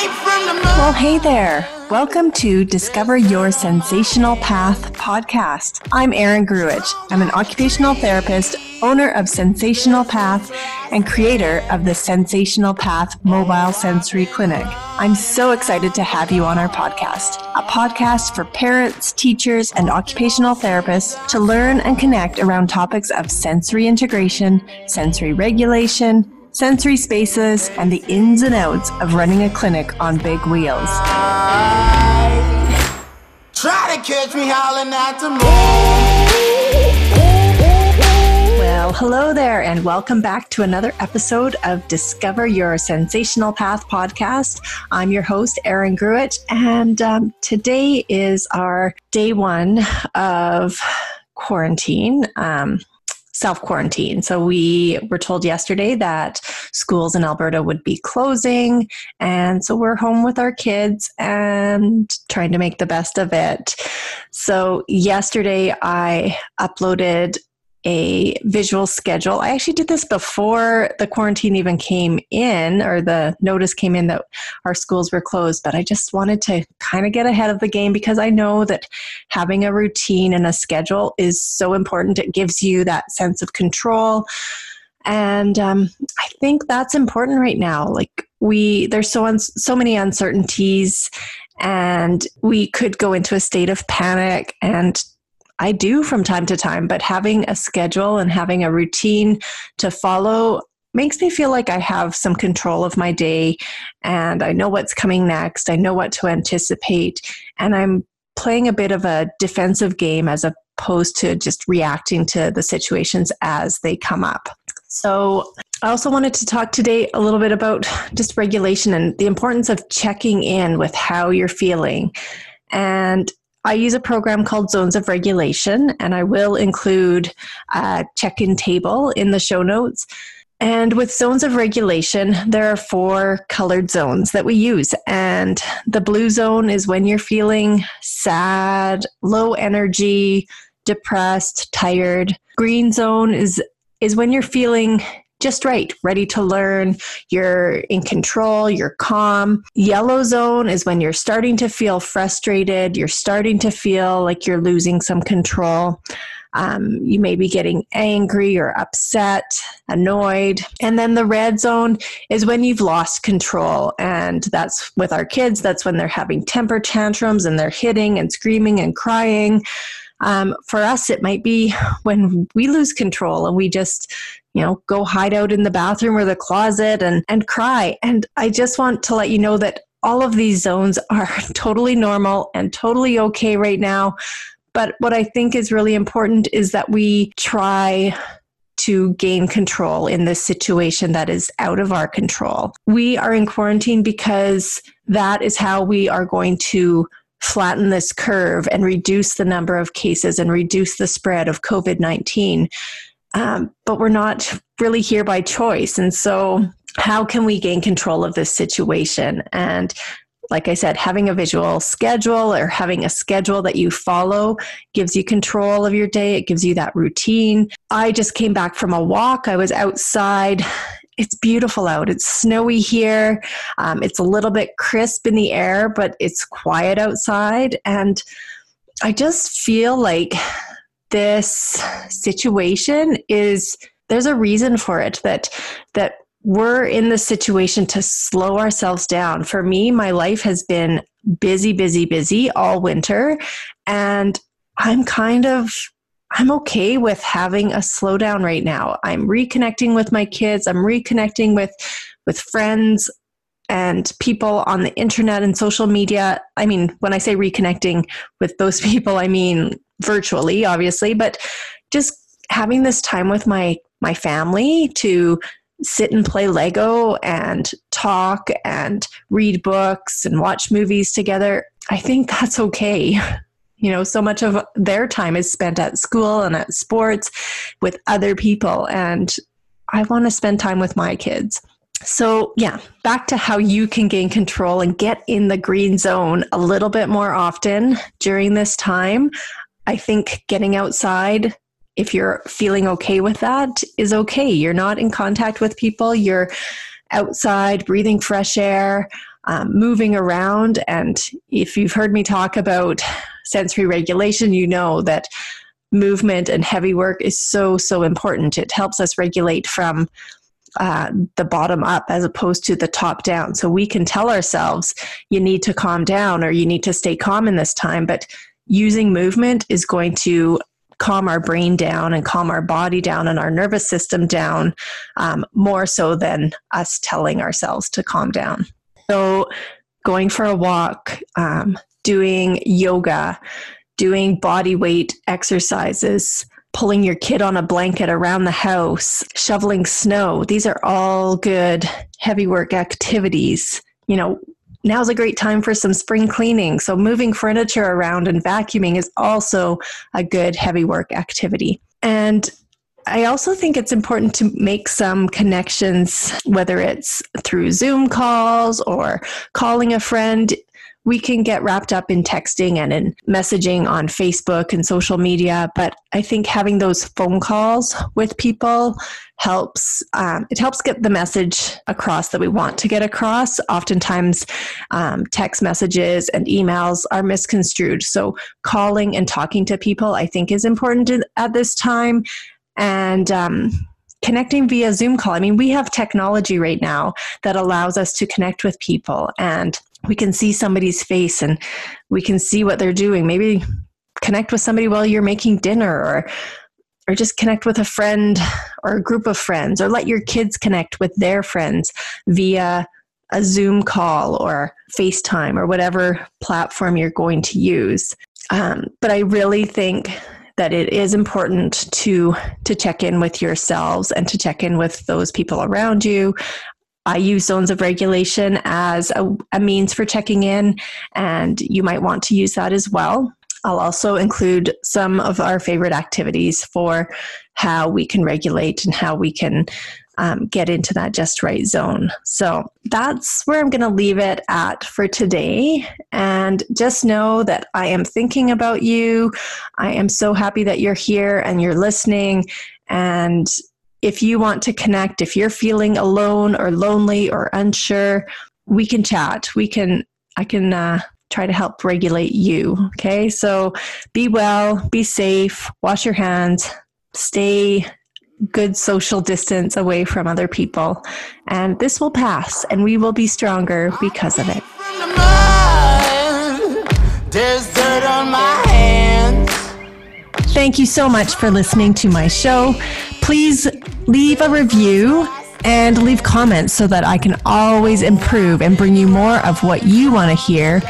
Well, hey there. Welcome to Discover Your Sensational Path podcast. I'm Erin Gruwich. I'm an occupational therapist, owner of Sensational Path, and creator of the Sensational Path Mobile Sensory Clinic. I'm so excited to have you on our podcast, a podcast for parents, teachers, and occupational therapists to learn and connect around topics of sensory integration, sensory regulation, sensory spaces, and the ins and outs of running a clinic on big wheels. Try to catch me howling at the moon. Well, hello there, and welcome back to another episode of Discover Your Sensational Path podcast. I'm your host, Erin Gruwich, and today is our day one of quarantine. Self-quarantine. So we were told yesterday that schools in Alberta would be closing, and so we're home with our kids and trying to make the best of it. So yesterday I uploaded a visual schedule. I actually did this before the quarantine even came in, or the notice came in that our schools were closed, but I just wanted to kind of get ahead of the game because I know that having a routine and a schedule is so important. It gives you that sense of control, and I think that's important right now. Like there's so many uncertainties, and we could go into a state of panic, and I do from time to time, but having a schedule and having a routine to follow makes me feel like I have some control of my day, and I know what's coming next. I know what to anticipate, and I'm playing a bit of a defensive game as opposed to just reacting to the situations as they come up. So I also wanted to talk today a little bit about just regulation and the importance of checking in with how you're feeling. And I use a program called Zones of Regulation, and I will include a check-in table in the show notes. And with Zones of Regulation, there are 4 colored zones that we use. And the blue zone is when you're feeling sad, low energy, depressed, tired. Green zone is when you're feeling just right, ready to learn, you're in control, you're calm. Yellow zone is when you're starting to feel frustrated, you're starting to feel like you're losing some control. You may be getting angry or upset, annoyed. And then the red zone is when you've lost control. And that's with our kids, that's when they're having temper tantrums and they're hitting and screaming and crying. For us, it might be when we lose control and we just, go hide out in the bathroom or the closet and cry. And I just want to let you know that all of these zones are totally normal and totally okay right now. But what I think is really important is that we try to gain control in this situation that is out of our control. We are in quarantine because that is how we are going to flatten this curve and reduce the number of cases and reduce the spread of COVID-19. But we're not really here by choice. And so how can we gain control of this situation? And like I said, having a visual schedule or having a schedule that you follow gives you control of your day. It gives you that routine. I just came back from a walk. I was outside. It's beautiful out. It's snowy here. It's a little bit crisp in the air, but it's quiet outside. And I just feel like this situation there's a reason for it, that we're in this situation to slow ourselves down. For me, my life has been busy, busy, busy all winter. And I'm okay with having a slowdown right now. I'm reconnecting with my kids. I'm reconnecting with friends and people on the internet and social media. I mean, when I say reconnecting with those people, I mean virtually, obviously, but just having this time with my family to sit and play Lego and talk and read books and watch movies together. I think that's okay. So much of their time is spent at school and at sports with other people. And I want to spend time with my kids. So yeah, back to how you can gain control and get in the green zone a little bit more often during this time. I think getting outside, if you're feeling okay with that, is okay. You're not in contact with people. You're outside breathing fresh air. moving around. And if you've heard me talk about sensory regulation, you know that movement and heavy work is so important. It helps us regulate from the bottom up as opposed to the top down. So we can tell ourselves, you need to calm down or you need to stay calm in this time. But using movement is going to calm our brain down and calm our body down and our nervous system down more so than us telling ourselves to calm down. So going for a walk, doing yoga, doing body weight exercises, pulling your kid on a blanket around the house, shoveling snow. These are all good heavy work activities. You know, now's a great time for some spring cleaning. So moving furniture around and vacuuming is also a good heavy work activity. And I also think it's important to make some connections, whether it's through Zoom calls or calling a friend. We can get wrapped up in texting and in messaging on Facebook and social media, but I think having those phone calls with people helps. It helps get the message across that we want to get across. Oftentimes, text messages and emails are misconstrued. So calling and talking to people, I think, is important at this time. And connecting via Zoom call. I mean, we have technology right now that allows us to connect with people, and we can see somebody's face and we can see what they're doing. Maybe connect with somebody while you're making dinner, or just connect with a friend or a group of friends, or let your kids connect with their friends via a Zoom call or FaceTime or whatever platform you're going to use. But I really think that it is important to check in with yourselves and to check in with those people around you. I use Zones of Regulation as a means for checking in, and you might want to use that as well. I'll also include some of our favorite activities for how we can regulate and how we can get into that just right zone. So that's where I'm going to leave it at for today. And just know that I am thinking about you. I am so happy that you're here and you're listening. And if you want to connect, if you're feeling alone or lonely or unsure, we can chat. I can try to help regulate you. Okay. So be well, be safe, wash your hands, stay good social distance away from other people. And this will pass, and we will be stronger because of it. There's dirt on my hands. Thank you so much for listening to my show. Please leave a review and leave comments so that I can always improve and bring you more of what you want to hear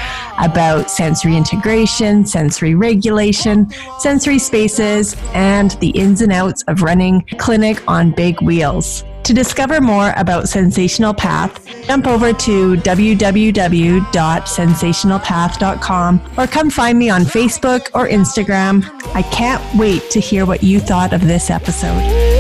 about sensory integration, sensory regulation, sensory spaces, and the ins and outs of running a clinic on big wheels. To discover more about Sensational Path, jump over to www.sensationalpath.com or come find me on Facebook or Instagram. I can't wait to hear what you thought of this episode.